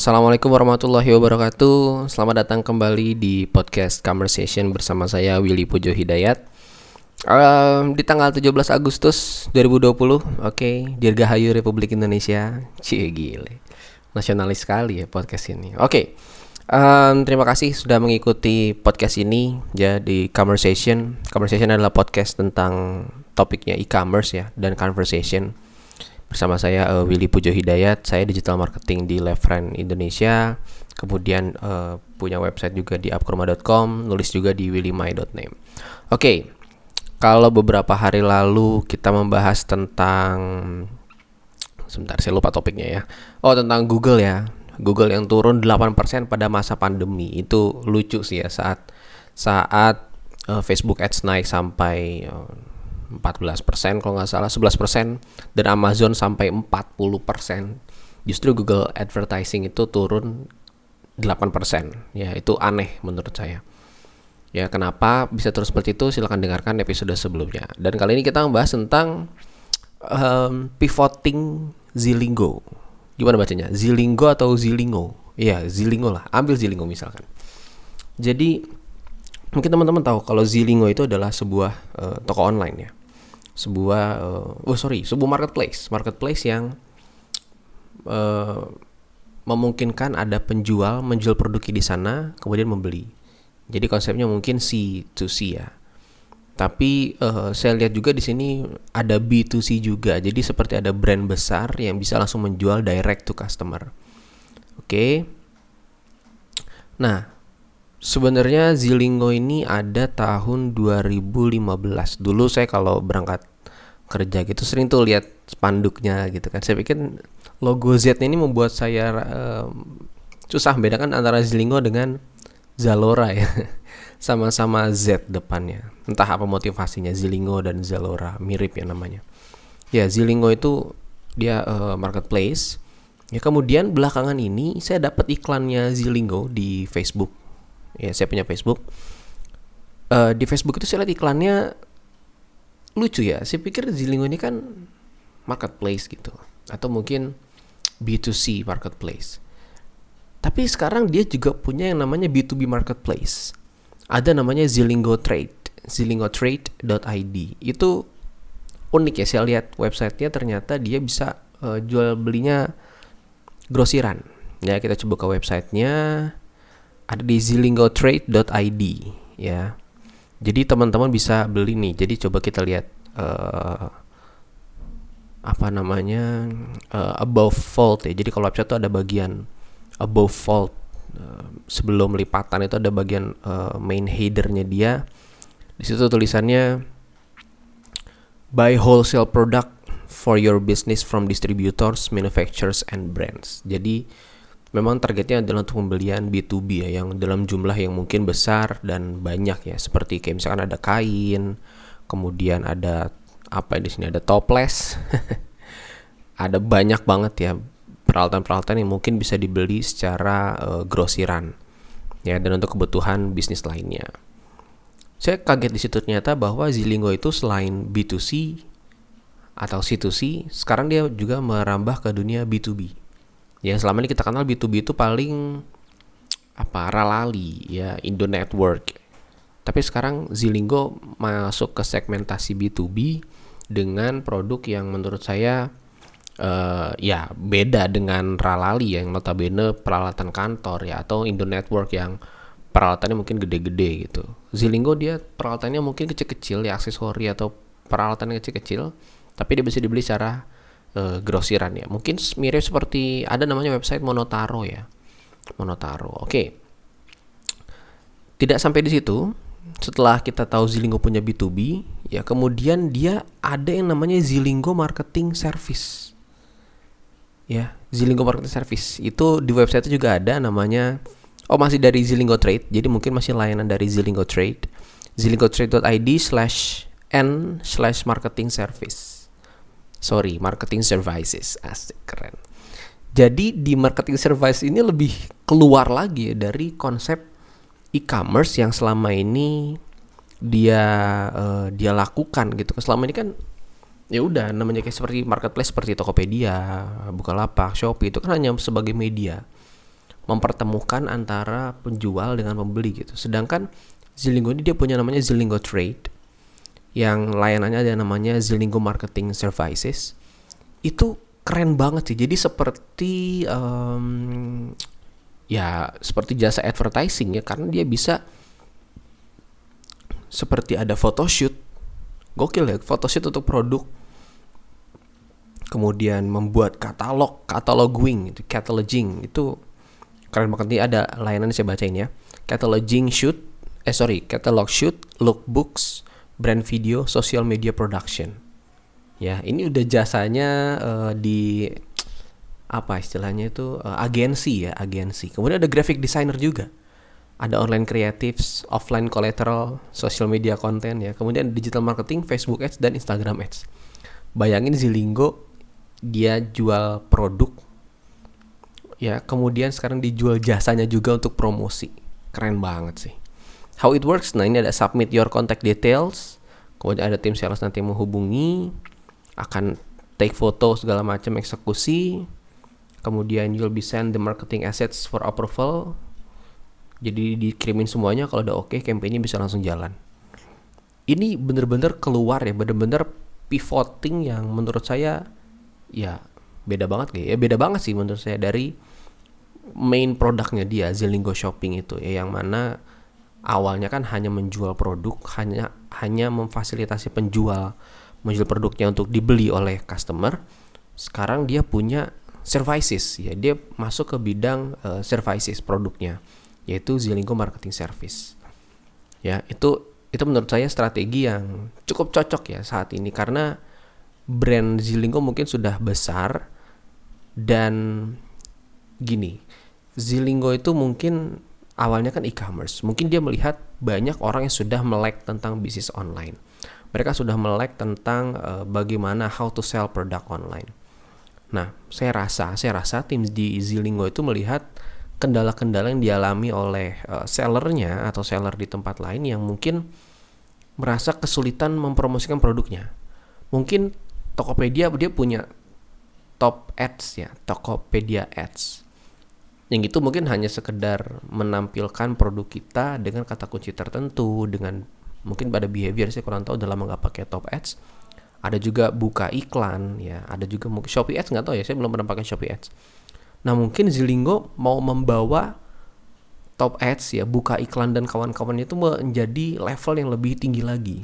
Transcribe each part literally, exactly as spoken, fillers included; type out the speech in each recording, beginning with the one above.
Assalamualaikum warahmatullahi wabarakatuh. Selamat datang kembali di podcast Commercesation bersama saya Willy Pujo Hidayat. Um, di tanggal tujuh belas Agustus dua ribu dua puluh, oke, okay, Dirgahayu Republik Indonesia. Cie gile. Nasionalis sekali ya podcast ini. Oke. Okay. Um, terima kasih sudah mengikuti podcast ini ya di Commercesation. Commercesation adalah podcast tentang topiknya e-commerce ya dan conversation. Bersama saya uh, Willy Pujo Hidayat, saya digital marketing di Left Friend Indonesia, kemudian uh, punya website juga di apkrumah dot com, nulis juga di willy my dot name. Oke, okay. Kalau beberapa hari lalu kita membahas tentang, sebentar saya lupa topiknya ya, oh tentang Google ya, Google yang turun delapan persen pada masa pandemi, itu lucu sih ya saat, saat uh, Facebook Ads naik sampai... Uh, empat belas persen kalau nggak salah, sebelas persen, dan Amazon sampai empat puluh persen. Justru Google Advertising itu turun delapan persen. Ya, itu aneh menurut saya. Ya, kenapa bisa terus seperti itu? Silakan dengarkan episode sebelumnya. Dan kali ini kita membahas tentang um, pivoting Zilingo. Gimana bacanya? Zilingo atau Zilingo? Iya, Zilingo lah. Ambil Zilingo misalkan. Jadi, mungkin teman-teman tahu kalau Zilingo itu adalah sebuah uh, toko online ya. Sebuah uh, oh sorry, sebuah marketplace, marketplace yang uh, memungkinkan ada penjual menjual produk di sana kemudian membeli. Jadi konsepnya mungkin C to C ya. Tapi uh, saya lihat juga di sini ada B to C juga. Jadi seperti ada brand besar yang bisa langsung menjual direct to customer. Oke. Okay. Nah, sebenarnya Zilingo ini ada tahun dua ribu lima belas. Dulu saya kalau berangkat kerja gitu sering tuh lihat spanduknya gitu kan. Saya pikir logo Z ini membuat saya um, susah bedakan antara Zilingo dengan Zalora ya. Sama-sama Z depannya. Entah apa motivasinya Zilingo dan Zalora, mirip ya namanya. Ya, Zilingo itu dia uh, marketplace. Ya kemudian belakangan ini saya dapat iklannya Zilingo di Facebook. Ya, saya punya Facebook. Uh, di Facebook itu saya lihat iklannya lucu ya. Saya pikir Zilingo ini kan marketplace gitu, atau mungkin B to C marketplace. Tapi sekarang dia juga punya yang namanya B to B marketplace. Ada namanya Zilingo Trade, zilingo trade dot i d. Itu unik ya. Saya lihat websitenya, ternyata dia bisa uh, jual belinya grosiran. Ya, kita coba ke websitenya. Ada di zilingo trade dot i d ya. Jadi teman-teman bisa beli nih. Jadi coba kita lihat uh, apa namanya uh, above fold ya. Jadi kalau website itu ada bagian above fold, uh, sebelum lipatan itu ada bagian uh, main headernya dia. Di situ tulisannya buy wholesale product for your business from distributors, manufacturers and brands. Jadi memang targetnya adalah untuk pembelian B to B ya, yang dalam jumlah yang mungkin besar dan banyak ya, seperti kayak misalkan ada kain, kemudian ada apa di sini ada toples, ada banyak banget ya peralatan-peralatan yang mungkin bisa dibeli secara uh, grosiran ya, dan untuk kebutuhan bisnis lainnya. Saya kaget di situ ternyata bahwa Zilingo itu selain B to C atau C to C, sekarang dia juga merambah ke dunia B to B. Ya, selama ini kita kenal B to B itu paling apa, Ralali ya, Indo Network. Tapi sekarang Zilingo masuk ke segmentasi B to B dengan produk yang menurut saya uh, ya beda dengan Ralali ya, yang notabene peralatan kantor ya, atau Indo Network yang peralatannya mungkin gede-gede gitu. Zilingo dia peralatannya mungkin kecil-kecil ya, aksesori atau peralatan kecil-kecil, tapi dia bisa dibeli secara Uh, grosiran ya, mungkin mirip seperti ada namanya website Monotaro ya, Monotaro. Oke, okay. Tidak sampai di situ. Setelah kita tahu Zilingo punya B to B, ya kemudian dia ada yang namanya Zilingo Marketing Service. Ya, Zilingo Marketing Service itu di website itu juga ada namanya. Oh, masih dari Zilingo Trade. Jadi mungkin masih layanan dari Zilingo Trade. zilingo trade dot i d slash n slash marketing service. Sorry, marketing services. Asik, keren. Jadi di marketing service ini lebih keluar lagi dari konsep e-commerce yang selama ini dia uh, dia lakukan gitu. Selama ini kan ya udah namanya kayak seperti marketplace seperti Tokopedia, Bukalapak, Shopee itu kan hanya sebagai media. mempertemukan antara penjual dengan pembeli gitu. Sedangkan Zilingo ini dia punya namanya Zilingo Trade, yang layanannya ada namanya Zilingo Marketing Services. Itu keren banget sih. Jadi seperti um, ya seperti jasa advertising ya, karena dia bisa seperti ada photoshoot. Gokil ya, photoshoot untuk produk. Kemudian membuat katalog, cataloging, gitu, cataloging itu keren banget. Ini ada layanan saya bacain ya. Cataloging shoot, eh sorry, catalog shoot, lookbooks, brand video, social media production. Ya, ini udah jasanya uh, di apa istilahnya itu uh, agensi ya, agensi. Kemudian ada graphic designer juga. Ada online creatives, offline collateral, social media content ya. Kemudian digital marketing, Facebook ads dan Instagram ads. Bayangin Zilingo dia jual produk ya, kemudian sekarang dijual jasanya juga untuk promosi. Keren banget sih. How it works? Nah, ini ada submit your contact details. Kemudian ada tim sales nanti menghubungi, akan take foto segala macam, eksekusi. Kemudian you'll be send the marketing assets for approval. Jadi dikirimin semuanya, kalau udah oke, okay, campaign-nya bisa langsung jalan. Ini bener-bener keluar ya, bener-bener pivoting yang menurut saya ya beda banget ya. Beda banget sih menurut saya dari main produknya dia, Zilingo Shopping itu ya, yang mana awalnya kan hanya menjual produk, hanya hanya memfasilitasi penjual menjual produknya untuk dibeli oleh customer. Sekarang dia punya services ya, dia masuk ke bidang uh, services produknya, yaitu Zilingo Marketing Service. Ya, itu itu menurut saya strategi yang cukup cocok ya saat ini, karena brand Zilingo mungkin sudah besar dan gini. Zilingo itu mungkin awalnya kan e-commerce, mungkin dia melihat banyak orang yang sudah melek tentang bisnis online. Mereka sudah melek tentang uh, bagaimana how to sell product online. Nah, saya rasa, saya rasa tim di Zilingo itu melihat kendala-kendala yang dialami oleh uh, sellernya atau seller di tempat lain yang mungkin merasa kesulitan mempromosikan produknya. Mungkin Tokopedia dia punya top ads ya, Tokopedia ads. Yang itu mungkin hanya sekedar menampilkan produk kita dengan kata kunci tertentu, dengan mungkin pada behavior, saya kurang tahu dalam nggak pakai top ads. Ada juga buka iklan ya, ada juga mungkin Shopee ads, nggak tahu ya, saya belum pernah pakai Shopee ads. Nah mungkin Zilingo mau membawa top ads ya, buka iklan dan kawan-kawannya itu menjadi level yang lebih tinggi lagi,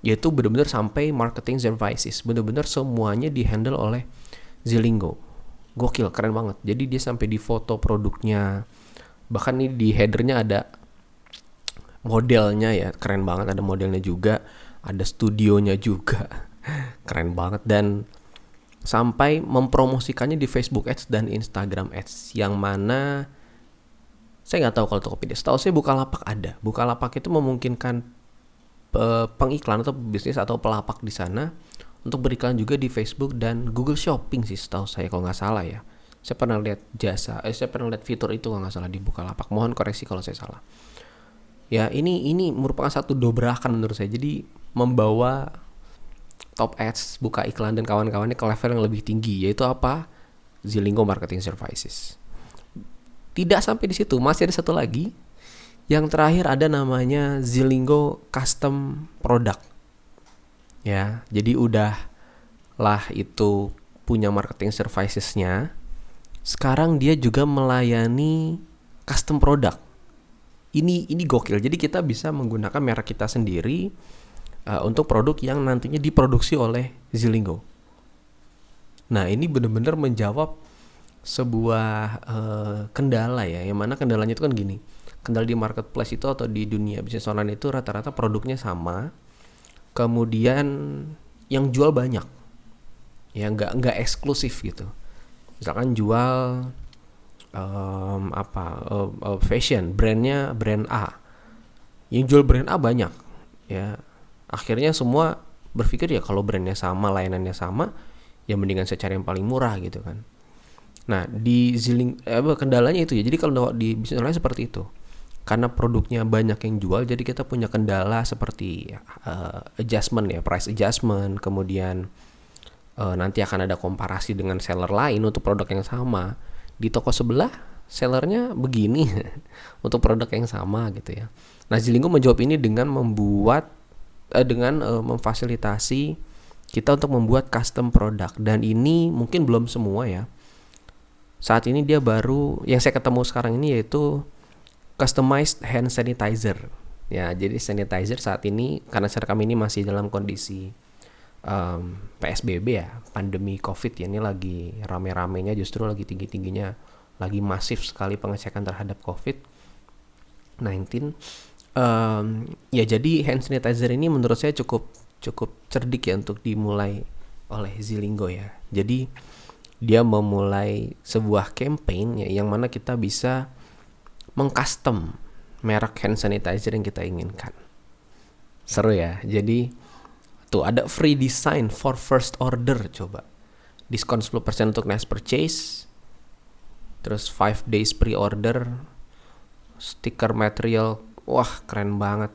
yaitu benar-benar sampai marketing services, benar-benar semuanya dihandle oleh Zilingo. Gokil, keren banget. Jadi dia sampai di foto produknya, bahkan ini di headernya ada modelnya ya, keren banget. Ada modelnya juga, ada studionya juga, keren banget. Dan sampai mempromosikannya di Facebook Ads dan Instagram Ads, yang mana saya nggak tahu kalau Tokopedia. Setahu saya Bukalapak ada. Bukalapak itu memungkinkan pengiklan atau bisnis atau pelapak di sana untuk beriklan juga di Facebook dan Google Shopping sih setahu saya, kalau nggak salah ya. Saya pernah lihat jasa, eh, saya pernah lihat fitur itu kalau nggak salah di Bukalapak. Mohon koreksi kalau saya salah. Ya ini ini merupakan satu dobrakan menurut saya. Jadi membawa top ads, buka iklan dan kawan-kawannya ke level yang lebih tinggi, yaitu apa? Zilingo Marketing Services. Tidak sampai di situ, masih ada satu lagi. Yang terakhir ada namanya Zilingo Custom Product. Ya, jadi udah lah itu punya marketing servicesnya. Sekarang dia juga melayani custom product. Ini ini gokil. Jadi kita bisa menggunakan merek kita sendiri uh, untuk produk yang nantinya diproduksi oleh Zilingo. Nah, ini benar-benar menjawab sebuah uh, kendala ya. Yang mana kendalanya itu kan gini. Kendala di marketplace itu atau di dunia bisnis online itu rata-rata produknya sama. Kemudian yang jual banyak, ya nggak nggak eksklusif gitu. Misalkan jual um, apa uh, uh, fashion, brandnya brand A, yang jual brand A banyak, ya akhirnya semua berpikir ya kalau brandnya sama, layanannya sama, ya mendingan saya cari yang paling murah gitu kan. Nah di Ziling, eh, kendalanya itu ya. Jadi kalau di bisnis online seperti itu. Karena produknya banyak yang jual, jadi kita punya kendala seperti uh, adjustment ya, price adjustment. Kemudian uh, nanti akan ada komparasi dengan seller lain untuk produk yang sama. Di toko sebelah sellernya begini untuk produk yang sama gitu ya. Nah, Zilingo menjawab ini dengan membuat eh, dengan eh, memfasilitasi kita untuk membuat custom product, dan ini mungkin belum semua ya. Saat ini dia baru, yang saya ketemu sekarang ini yaitu customized hand sanitizer. Ya, jadi sanitizer saat ini karena serkam ini masih dalam kondisi um, P S B B ya, pandemi Covid ya, ini lagi rame-ramenya, justru lagi tinggi-tingginya, lagi masif sekali pengecekan terhadap Covid sembilan belas. Um, ya jadi hand sanitizer ini menurut saya cukup cukup cerdik ya untuk dimulai oleh Zilingo ya. Jadi dia memulai sebuah campaign ya, yang mana kita bisa mengcustom merek hand sanitizer yang kita inginkan. Seru ya. Jadi tuh ada free design for first order, coba. Diskon sepuluh persen untuk next purchase. Terus five days pre-order. Stiker material, wah keren banget.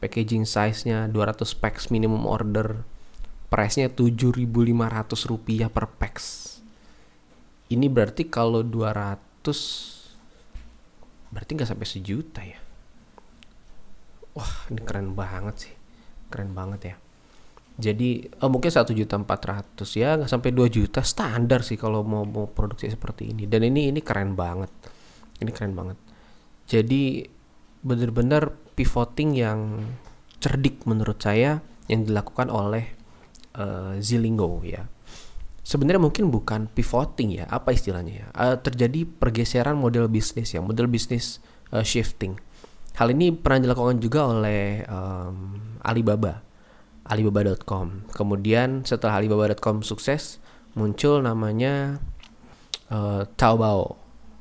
Packaging size-nya dua ratus packs minimum order. Price-nya tujuh ribu lima ratus rupiah per packs. Ini berarti kalau dua ratus berarti nggak sampai sejuta ya. Wah, ini keren banget sih. Keren banget ya. Jadi oh, mungkin satu juta empat ratus ya, nggak sampai dua juta standar sih kalau mau, mau produksi seperti ini. Dan ini ini keren banget. Ini keren banget. Jadi benar-benar pivoting yang cerdik menurut saya yang dilakukan oleh uh, Zilingo ya. Sebenarnya mungkin bukan pivoting ya, apa istilahnya ya, uh, terjadi pergeseran model bisnis ya, model bisnis uh, shifting. Hal ini pernah dilakukan juga oleh um, Alibaba, alibaba dot com. Kemudian setelah alibaba dot com sukses, muncul namanya uh, Taobao,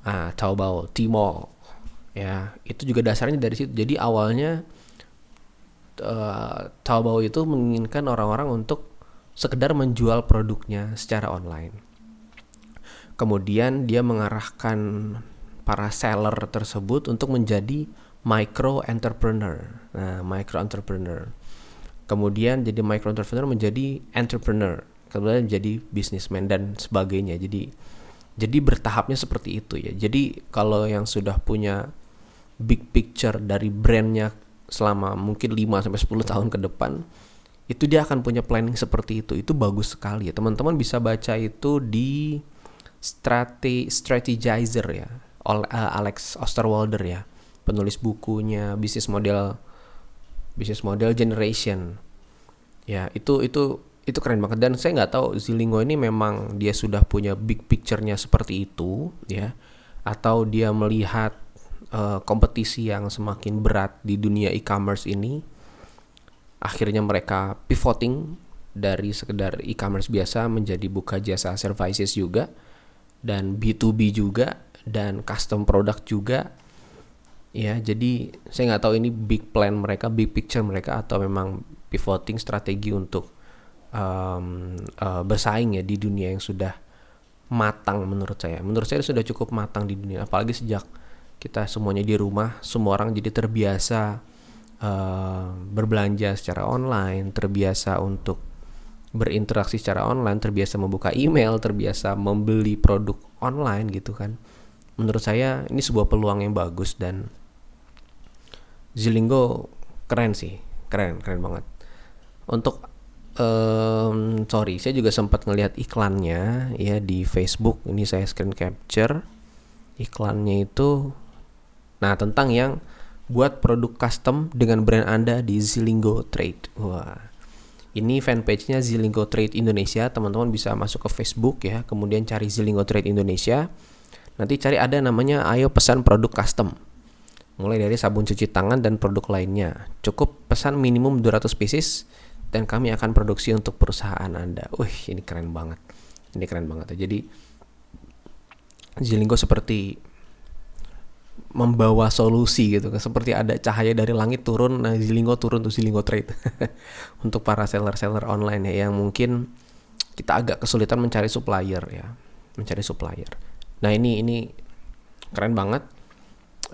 ah Taobao, Tmall. Ya, itu juga dasarnya dari situ. Jadi awalnya uh, Taobao itu menginginkan orang-orang untuk sekedar menjual produknya secara online. Kemudian dia mengarahkan para seller tersebut untuk menjadi micro entrepreneur. Nah, micro entrepreneur. Kemudian jadi micro entrepreneur menjadi entrepreneur, kemudian menjadi businessman dan sebagainya. Jadi jadi bertahapnya seperti itu ya. Jadi kalau yang sudah punya big picture dari brandnya selama mungkin lima sampai sepuluh tahun ke depan, itu dia akan punya planning seperti itu. Itu bagus sekali ya. Teman-teman bisa baca itu di strate, Strategizer ya, oleh Alex Osterwalder ya, penulis bukunya Business Model Business Model Generation. Ya, itu itu itu keren banget, dan saya enggak tahu Zilingo ini memang dia sudah punya big picture-nya seperti itu ya, atau dia melihat uh, kompetisi yang semakin berat di dunia e-commerce ini. Akhirnya mereka pivoting dari sekedar e-commerce biasa menjadi buka jasa services juga, dan B to B juga, dan custom product juga ya. Jadi saya nggak tahu ini big plan mereka, big picture mereka, atau memang pivoting strategi untuk um, uh, bersaing ya di dunia yang sudah matang. Menurut saya menurut saya sudah cukup matang di dunia, apalagi sejak kita semuanya di rumah, semua orang jadi terbiasa Uh, berbelanja secara online, terbiasa untuk berinteraksi secara online, terbiasa membuka email, terbiasa membeli produk online gitu kan. Menurut saya ini sebuah peluang yang bagus, dan Zilingo keren sih, keren, keren banget. Untuk um, sorry, saya juga sempat ngelihat iklannya ya di Facebook. Ini saya screen capture iklannya itu. Nah, tentang yang buat produk custom dengan brand Anda di Zilingo Trade. Wah, ini fanpage-nya Zilingo Trade Indonesia. Teman-teman bisa masuk ke Facebook ya, kemudian cari Zilingo Trade Indonesia. Nanti cari ada namanya ayo pesan produk custom. Mulai dari sabun cuci tangan dan produk lainnya. Cukup pesan minimum dua ratus pieces dan kami akan produksi untuk perusahaan Anda. Wih, ini keren banget. Ini keren banget. Jadi Zilingo seperti membawa solusi gitu, seperti ada cahaya dari langit turun. Nah, Zilingo turun tuh, Zilingo Trade untuk para seller-seller online ya, yang mungkin kita agak kesulitan mencari supplier ya, mencari supplier. Nah, ini ini keren banget.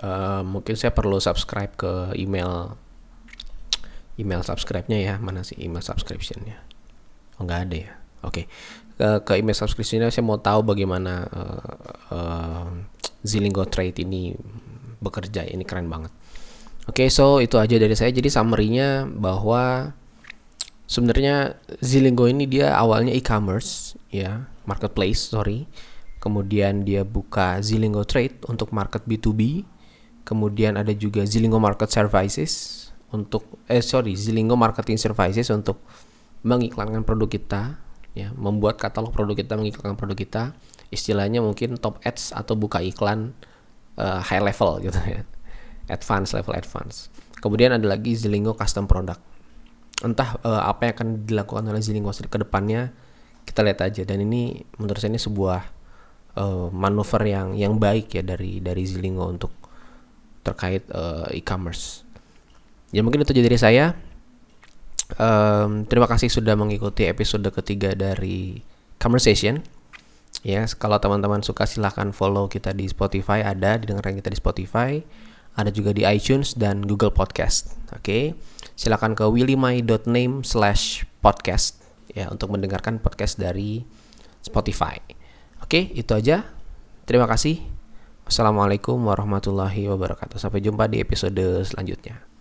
Uh, mungkin saya perlu subscribe ke email email subscribe-nya ya. Mana sih email subscription-nya? Oh, nggak ada ya. Oke, okay. ke, ke email subscription-nya saya mau tahu bagaimana uh, uh, Zilingo Trade ini bekerja, ini keren banget. Oke, okay, so itu aja dari saya. Jadi summary-nya bahwa sebenarnya Zilingo ini dia awalnya e-commerce, ya, marketplace, sorry. Kemudian dia buka Zilingo Trade untuk market B to B. Kemudian ada juga Zilingo Market Services untuk eh sorry, Zilingo Marketing Services untuk mengiklankan produk kita, ya, membuat katalog produk kita, mengiklankan produk kita. Istilahnya mungkin top ads atau buka iklan uh, high level gitu ya. Advance, level advance. Kemudian ada lagi Zilingo Custom Product. Entah eh, apa yang akan dilakukan oleh Zilingo ke depannya, kita lihat aja. Dan ini menurut saya ini sebuah eh, manuver yang yang baik ya dari dari Zilingo untuk terkait eh, e-commerce. Ya mungkin itu aja dari saya. Um, terima kasih sudah mengikuti episode ketiga dari Commercesation. Ya, yes, kalau teman-teman suka silahkan follow kita di Spotify, ada didengarkan kita di Spotify. Ada juga di iTunes dan Google Podcast. Oke, okay? Silakan ke willymy.name slash podcast ya untuk mendengarkan podcast dari Spotify. Oke, okay, itu aja. Terima kasih. Wassalamualaikum warahmatullahi wabarakatuh. Sampai jumpa di episode selanjutnya.